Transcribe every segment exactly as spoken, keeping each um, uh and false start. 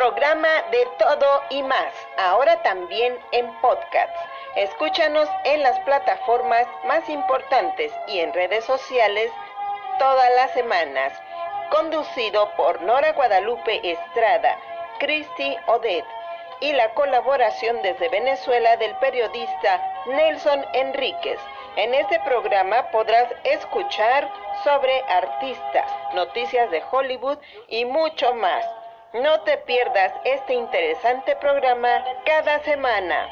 Programa de todo y más, ahora también en podcast. Escúchanos en las plataformas más importantes y en redes sociales todas las semanas. Conducido por Nora Guadalupe Estrada, Christy Odet y la colaboración desde Venezuela del periodista Nelson Henríquez. En este programa podrás escuchar sobre artistas, noticias de Hollywood y mucho más. No te pierdas este interesante programa cada semana.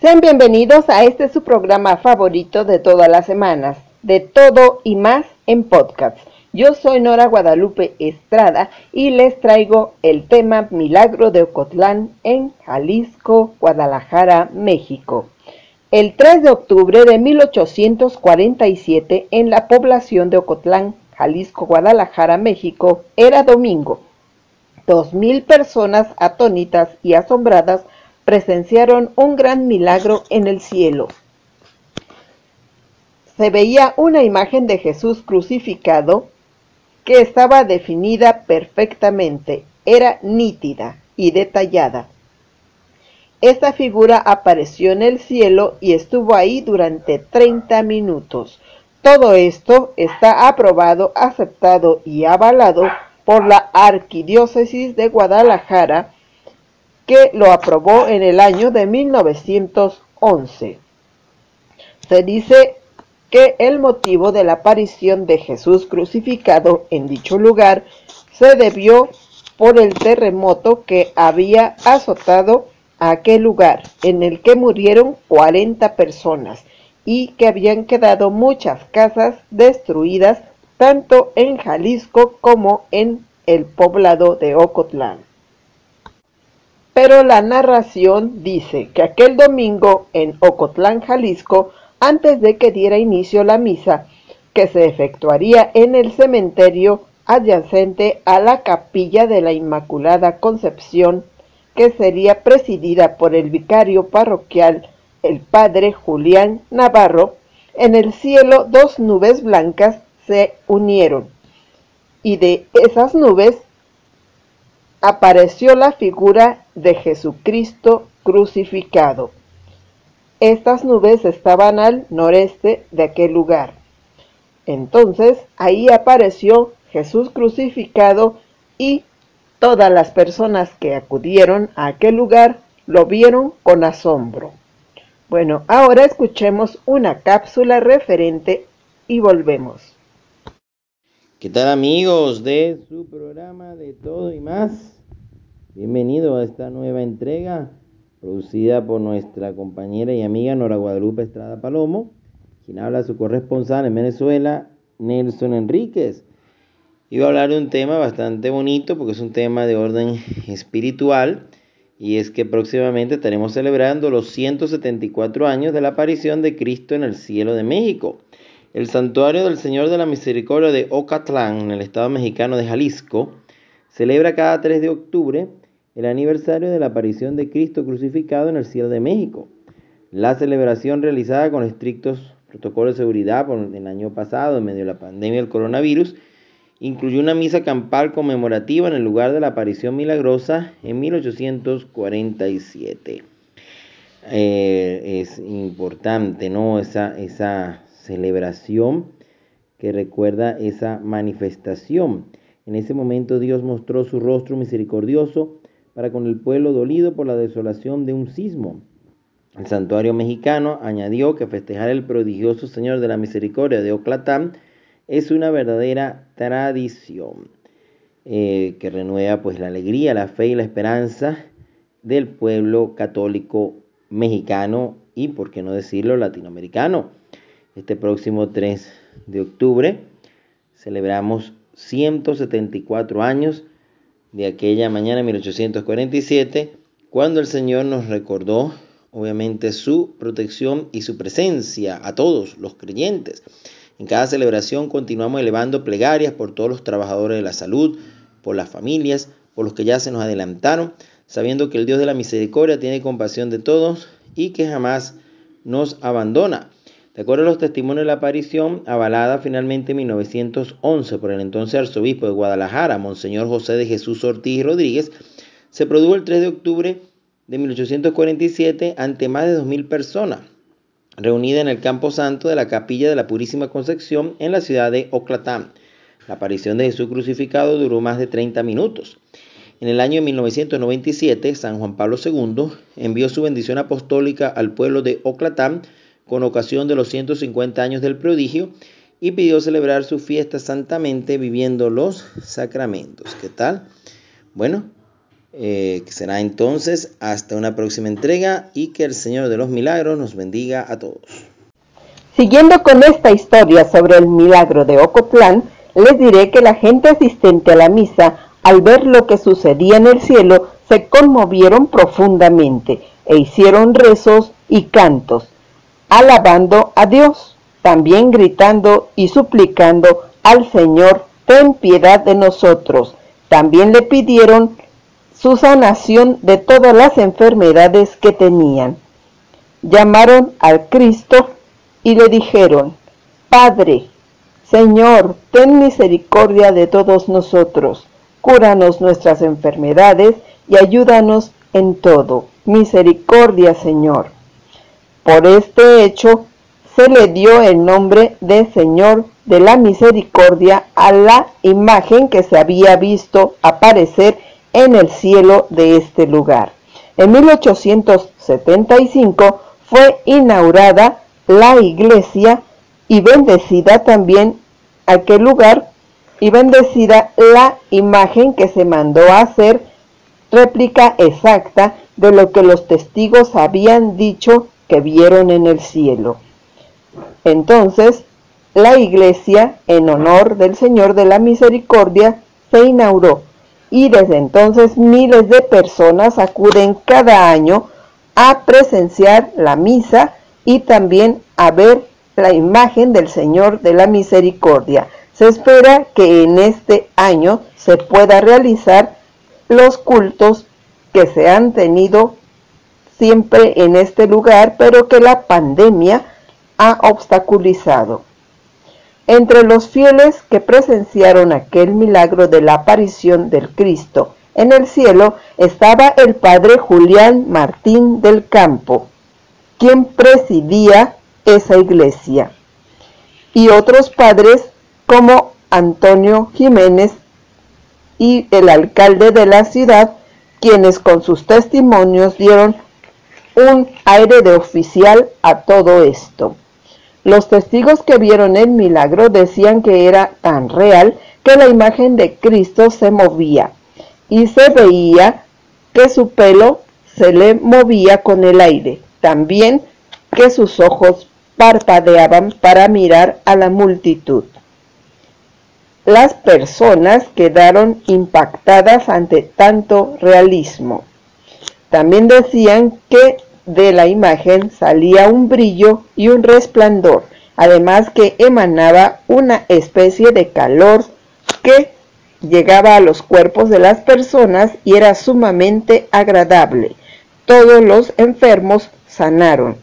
Sean bienvenidos a este su programa favorito de todas las semanas, de todo y más en podcast. Yo soy Nora Guadalupe Estrada y les traigo el tema Milagro de Ocotlán en Jalisco, Guadalajara, México. El tres de octubre de mil ochocientos cuarenta y siete, en la población de Ocotlán, Jalisco, Guadalajara, México, era domingo. Dos mil personas atónitas y asombradas presenciaron un gran milagro en el cielo. Se veía una imagen de Jesús crucificado que estaba definida perfectamente, era nítida y detallada. Esta figura apareció en el cielo y estuvo ahí durante treinta minutos. Todo esto está aprobado, aceptado y avalado por la Arquidiócesis de Guadalajara, que lo aprobó en el año de mil novecientos once. Se dice que el motivo de la aparición de Jesús crucificado en dicho lugar se debió por el terremoto que había azotado a aquel lugar, en el que murieron cuarenta personas. Y que habían quedado muchas casas destruidas tanto en Jalisco como en el poblado de Ocotlán. Pero la narración dice que aquel domingo en Ocotlán, Jalisco, antes de que diera inicio la misa, que se efectuaría en el cementerio adyacente a la capilla de la Inmaculada Concepción, que sería presidida por el vicario parroquial, el padre Julián Navarro, en el cielo dos nubes blancas se unieron, y de esas nubes apareció la figura de Jesucristo crucificado. Estas nubes estaban al noreste de aquel lugar. Entonces, ahí apareció Jesús crucificado y todas las personas que acudieron a aquel lugar lo vieron con asombro. Bueno, ahora escuchemos una cápsula referente y volvemos. ¿Qué tal, amigos de su programa de todo y más? Bienvenido a esta nueva entrega producida por nuestra compañera y amiga Nora Guadalupe Estrada Palomo, quien habla a su corresponsal en Venezuela, Nelson Henríquez. Iba a hablar de un tema bastante bonito porque es un tema de orden espiritual. Y es que próximamente estaremos celebrando los ciento setenta y cuatro años de la aparición de Cristo en el cielo de México. El santuario del Señor de la Misericordia de Ocotlán, en el estado mexicano de Jalisco, celebra cada tres de octubre el aniversario de la aparición de Cristo crucificado en el cielo de México. La celebración, realizada con estrictos protocolos de seguridad por el año pasado, en medio de la pandemia del coronavirus, incluyó una misa campal conmemorativa en el lugar de la aparición milagrosa en mil ochocientos cuarenta y siete. Eh, es importante, ¿no? Esa, esa celebración que recuerda esa manifestación. En ese momento Dios mostró su rostro misericordioso para con el pueblo dolido por la desolación de un sismo. El santuario mexicano añadió que festejar el prodigioso Señor de la Misericordia de Ocotlán es una verdadera tradición eh, que renueva pues la alegría, la fe y la esperanza del pueblo católico mexicano y, por qué no decirlo, latinoamericano. Este próximo tres de octubre celebramos ciento setenta y cuatro años de aquella mañana mil ochocientos cuarenta y siete, cuando el Señor nos recordó, obviamente, su protección y su presencia a todos los creyentes. En cada celebración continuamos elevando plegarias por todos los trabajadores de la salud, por las familias, por los que ya se nos adelantaron, sabiendo que el Dios de la misericordia tiene compasión de todos y que jamás nos abandona. De acuerdo a los testimonios de la aparición, avalada finalmente en mil novecientos once por el entonces arzobispo de Guadalajara, Monseñor José de Jesús Ortiz Rodríguez, se produjo el tres de octubre de mil ochocientos cuarenta y siete ante más de dos mil personas, reunidas en el Campo Santo de la Capilla de la Purísima Concepción en la ciudad de Ocotlán. La aparición de Jesús crucificado duró más de treinta minutos. En el año de mil novecientos noventa y siete, San Juan Pablo segundo envió su bendición apostólica al pueblo de Ocotlán con ocasión de los ciento cincuenta años del prodigio y pidió celebrar su fiesta santamente viviendo los sacramentos. ¿Qué tal? Bueno, eh, será entonces hasta una próxima entrega y que el Señor de los Milagros nos bendiga a todos. Siguiendo con esta historia sobre el milagro de Ocotlán, les diré que la gente asistente a la misa, al ver lo que sucedía en el cielo, se conmovieron profundamente e hicieron rezos y cantos, alabando a Dios, también gritando y suplicando al Señor, ten piedad de nosotros. También le pidieron su sanación de todas las enfermedades que tenían. Llamaron al Cristo y le dijeron, Padre, Señor, ten misericordia de todos nosotros. Cúranos nuestras enfermedades y ayúdanos en todo. Misericordia, Señor. Por este hecho se le dio el nombre de Señor de la Misericordia a la imagen que se había visto aparecer en el cielo de este lugar. En mil ochocientos setenta y cinco fue inaugurada la iglesia y bendecida también aquel lugar y bendecida la imagen que se mandó a hacer, réplica exacta de lo que los testigos habían dicho que vieron en el cielo. Entonces, la iglesia, en honor del Señor de la Misericordia, se inauguró, y desde entonces miles de personas acuden cada año a presenciar la misa y también a ver la imagen del Señor de la Misericordia. Se espera que en este año se pueda realizar los cultos que se han tenido siempre en este lugar, pero que la pandemia ha obstaculizado. Entre los fieles que presenciaron aquel milagro de la aparición del Cristo en el cielo estaba el padre Julián Martín del Campo, quien presidía esa iglesia, y otros padres como Antonio Jiménez y el alcalde de la ciudad, quienes con sus testimonios dieron un aire de oficial a todo esto. Los testigos que vieron el milagro decían que era tan real que la imagen de Cristo se movía y se veía que su pelo se le movía con el aire, también que sus ojos parpadeaban para mirar a la multitud. Las personas quedaron impactadas ante tanto realismo. También decían que de la imagen salía un brillo y un resplandor, además que emanaba una especie de calor que llegaba a los cuerpos de las personas y era sumamente agradable. Todos los enfermos sanaron,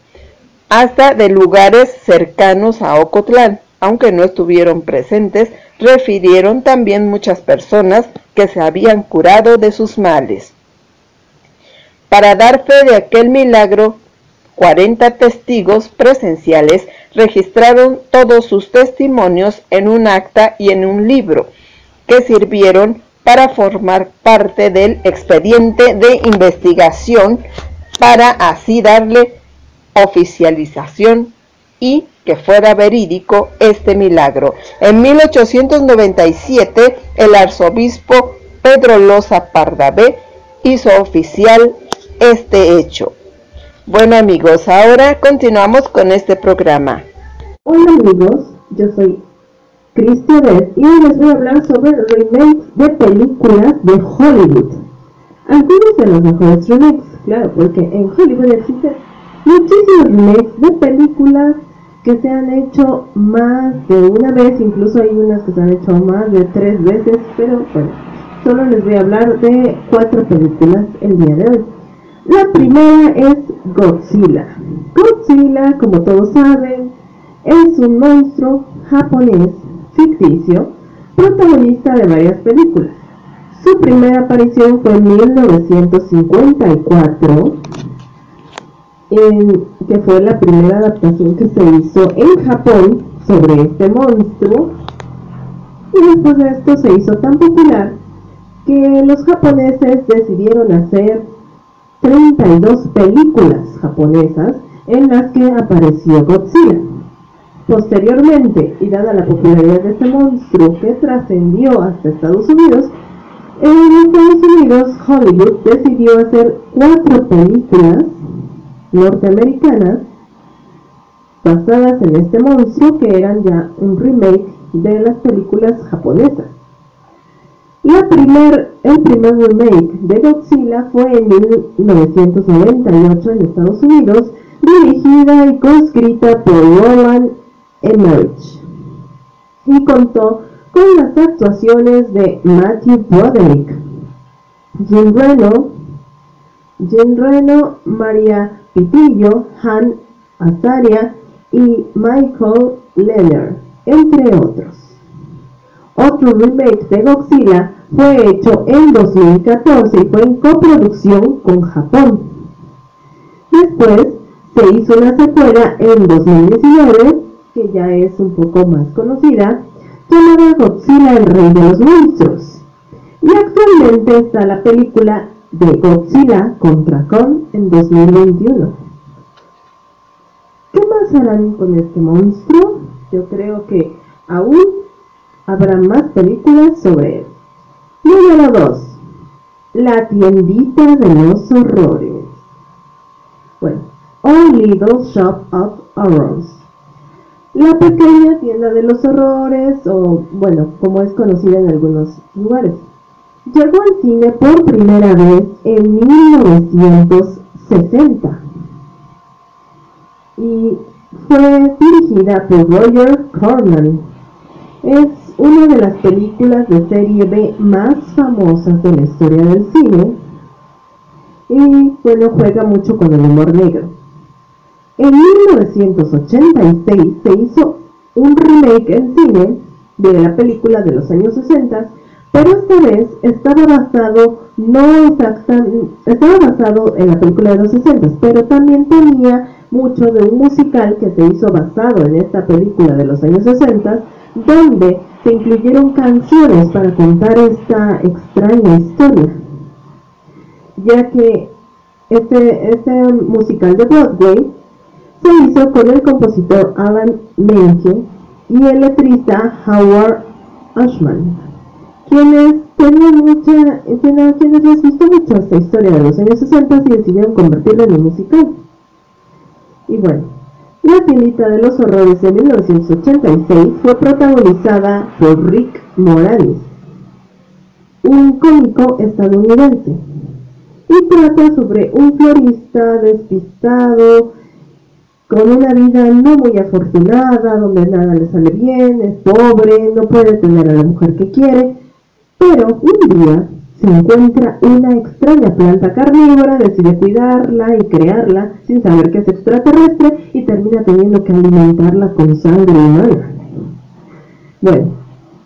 hasta de lugares cercanos a Ocotlán. Aunque no estuvieron presentes, refirieron también muchas personas que se habían curado de sus males. Para dar fe de aquel milagro, cuarenta testigos presenciales registraron todos sus testimonios en un acta y en un libro, que sirvieron para formar parte del expediente de investigación, para así darle oficialización y que fuera verídico este milagro. En mil ochocientos noventa y siete, el arzobispo Pedro Loza Pardavé hizo oficial este hecho. Bueno, amigos, ahora continuamos con este programa. Hola, amigos, yo soy Christy Odet y hoy les voy a hablar sobre remakes de películas de Hollywood. Algunos de los mejores remakes, claro, porque en Hollywood existen muchísimos remakes de películas que se han hecho más de una vez, incluso hay unas que se han hecho más de tres veces, pero bueno, solo les voy a hablar de cuatro películas el día de hoy. La primera es Godzilla. Godzilla, como todos saben, es un monstruo japonés ficticio, protagonista de varias películas. Su primera aparición fue en mil novecientos cincuenta y cuatro, en, que fue la primera adaptación que se hizo en Japón sobre este monstruo, y después de esto se hizo tan popular que los japoneses decidieron hacer treinta y dos películas japonesas en las que apareció Godzilla. Posteriormente, y dada la popularidad de este monstruo que trascendió hasta Estados Unidos, en Estados Unidos Hollywood decidió hacer cuatro películas norteamericanas basadas en este monstruo, que eran ya un remake de las películas japonesas. La primer, el primer remake de Godzilla fue en mil novecientos noventa y ocho en Estados Unidos, dirigida y coescrita por Roland Emmerich, y contó con las actuaciones de Matthew Broderick, Gene Reno, Gene Reno, María Pitillo, Han Azaria y Michael Lerner, entre otros. Otro remake de Godzilla fue hecho en dos mil catorce y fue en coproducción con Japón. Después se hizo una secuela en dos mil diecinueve, que ya es un poco más conocida, llamada Godzilla, el Rey de los Monstruos. Y actualmente está la película de Godzilla contra Kong en dos mil veintiuno. ¿Qué más harán con este monstruo? Yo creo que aún habrá más películas sobre él. Número dos. La tiendita de los horrores. Bueno, o Little Shop of Horrors. La pequeña tienda de los horrores, o bueno, como es conocida en algunos lugares. Llegó al cine por primera vez en mil novecientos sesenta y fue dirigida por Roger Corman. Es una de las películas de serie B más famosas de la historia del cine y, bueno, juega mucho con el humor negro. En mil novecientos ochenta y seis se hizo un remake en cine de la película de los años sesenta, pero esta vez estaba basado, no exacta, estaba basado en la película de los sesenta, pero también tenía mucho de un musical que se hizo basado en esta película de los años sesenta, donde se incluyeron canciones para contar esta extraña historia, ya que este, este musical de Broadway se hizo con el compositor Alan Menken y el letrista Howard Ashman, quienes, tenían mucha, quienes les gustó mucho esta historia de los años sesenta y decidieron convertirla en un musical. Y bueno, La tiendita de los horrores de mil novecientos ochenta y seis fue protagonizada por Rick Moranis, un cómico estadounidense, y trata sobre un florista despistado con una vida no muy afortunada, donde nada le sale bien, es pobre, no puede tener a la mujer que quiere, pero un día se encuentra una extraña planta carnívora, decide cuidarla y crearla sin saber que es extraterrestre y termina teniendo que alimentarla con sangre humana. Bueno,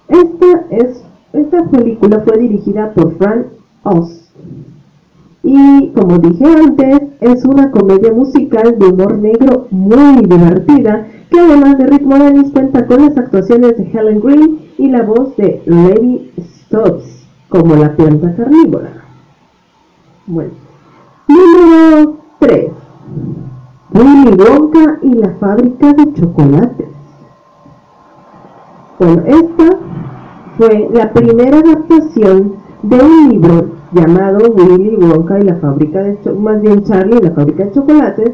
esta, es, esta película fue dirigida por Frank Oz. Y, como dije antes, es una comedia musical de humor negro muy divertida, que además de Rick Moranis cuenta con las actuaciones de Helen Green y la voz de Lady Stubbs, como la planta carnívora. Bueno. Número tres. Willy Wonka y la fábrica de chocolates. Bueno, esta fue la primera adaptación de un libro llamado Willy Wonka y la fábrica de chocolates, más bien Charlie y la fábrica de chocolates,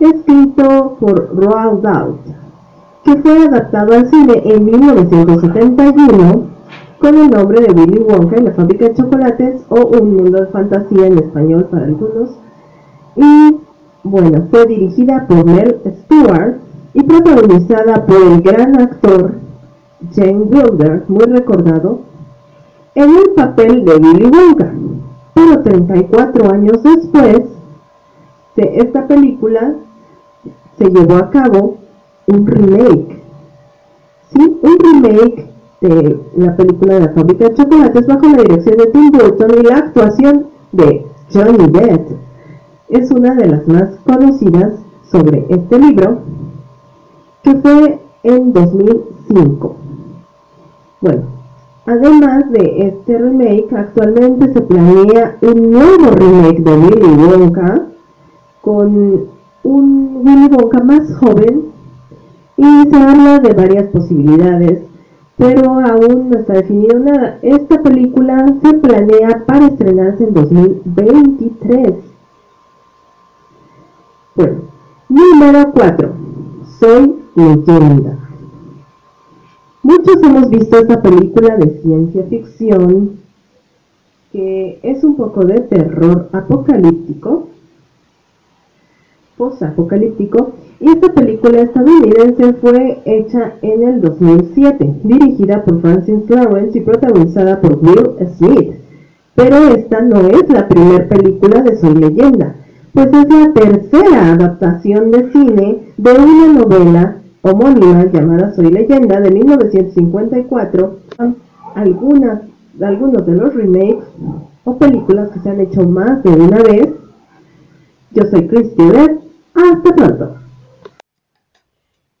escrito por Roald Dahl, que fue adaptado al cine en mil novecientos setenta y uno con el nombre de Willy Wonka y la fábrica de chocolates, o Un mundo de fantasía en español para algunos, y bueno, fue dirigida por Mel Stuart y protagonizada por el gran actor Gene Wilder, muy recordado, en el papel de Willy Wonka. Pero treinta y cuatro años después de esta película se llevó a cabo un remake, sí, un remake de la película de La Fábrica de Chocolates bajo la dirección de Tim Burton y la actuación de Johnny Depp. Es una de las más conocidas sobre este libro, que fue en dos mil cinco. Bueno, además de este remake, actualmente se planea un nuevo remake de Willy Wonka, con un Willy Wonka más joven, y se habla de varias posibilidades, pero aún no está definido nada. Esta película se planea para estrenarse en dos mil veintitrés. Bueno, número cuatro. Soy leyenda. Muchos hemos visto esta película de ciencia ficción, que es un poco de terror apocalíptico, posapocalíptico, y esta película estadounidense fue hecha en el dos mil siete, dirigida por Francis Lawrence y protagonizada por Will Smith. Pero esta no es la primera película de Soy Leyenda, pues es la tercera adaptación de cine de una novela homónima llamada Soy Leyenda de mil novecientos cincuenta y cuatro, algunas, algunos de los remakes o películas que se han hecho más de una vez. Yo soy Christy Odet, hasta pronto.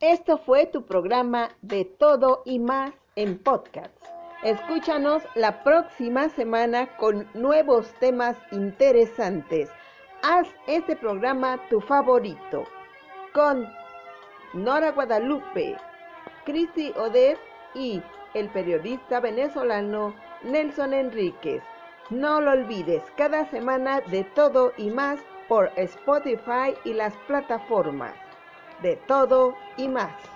Esto fue tu programa De Todo y Más en podcast. Escúchanos la próxima semana con nuevos temas interesantes. Haz este programa tu favorito con Nora Guadalupe, Christy Odet y el periodista venezolano Nelson Henríquez. No lo olvides, cada semana De Todo y Más por Spotify y las plataformas De Todo y Más.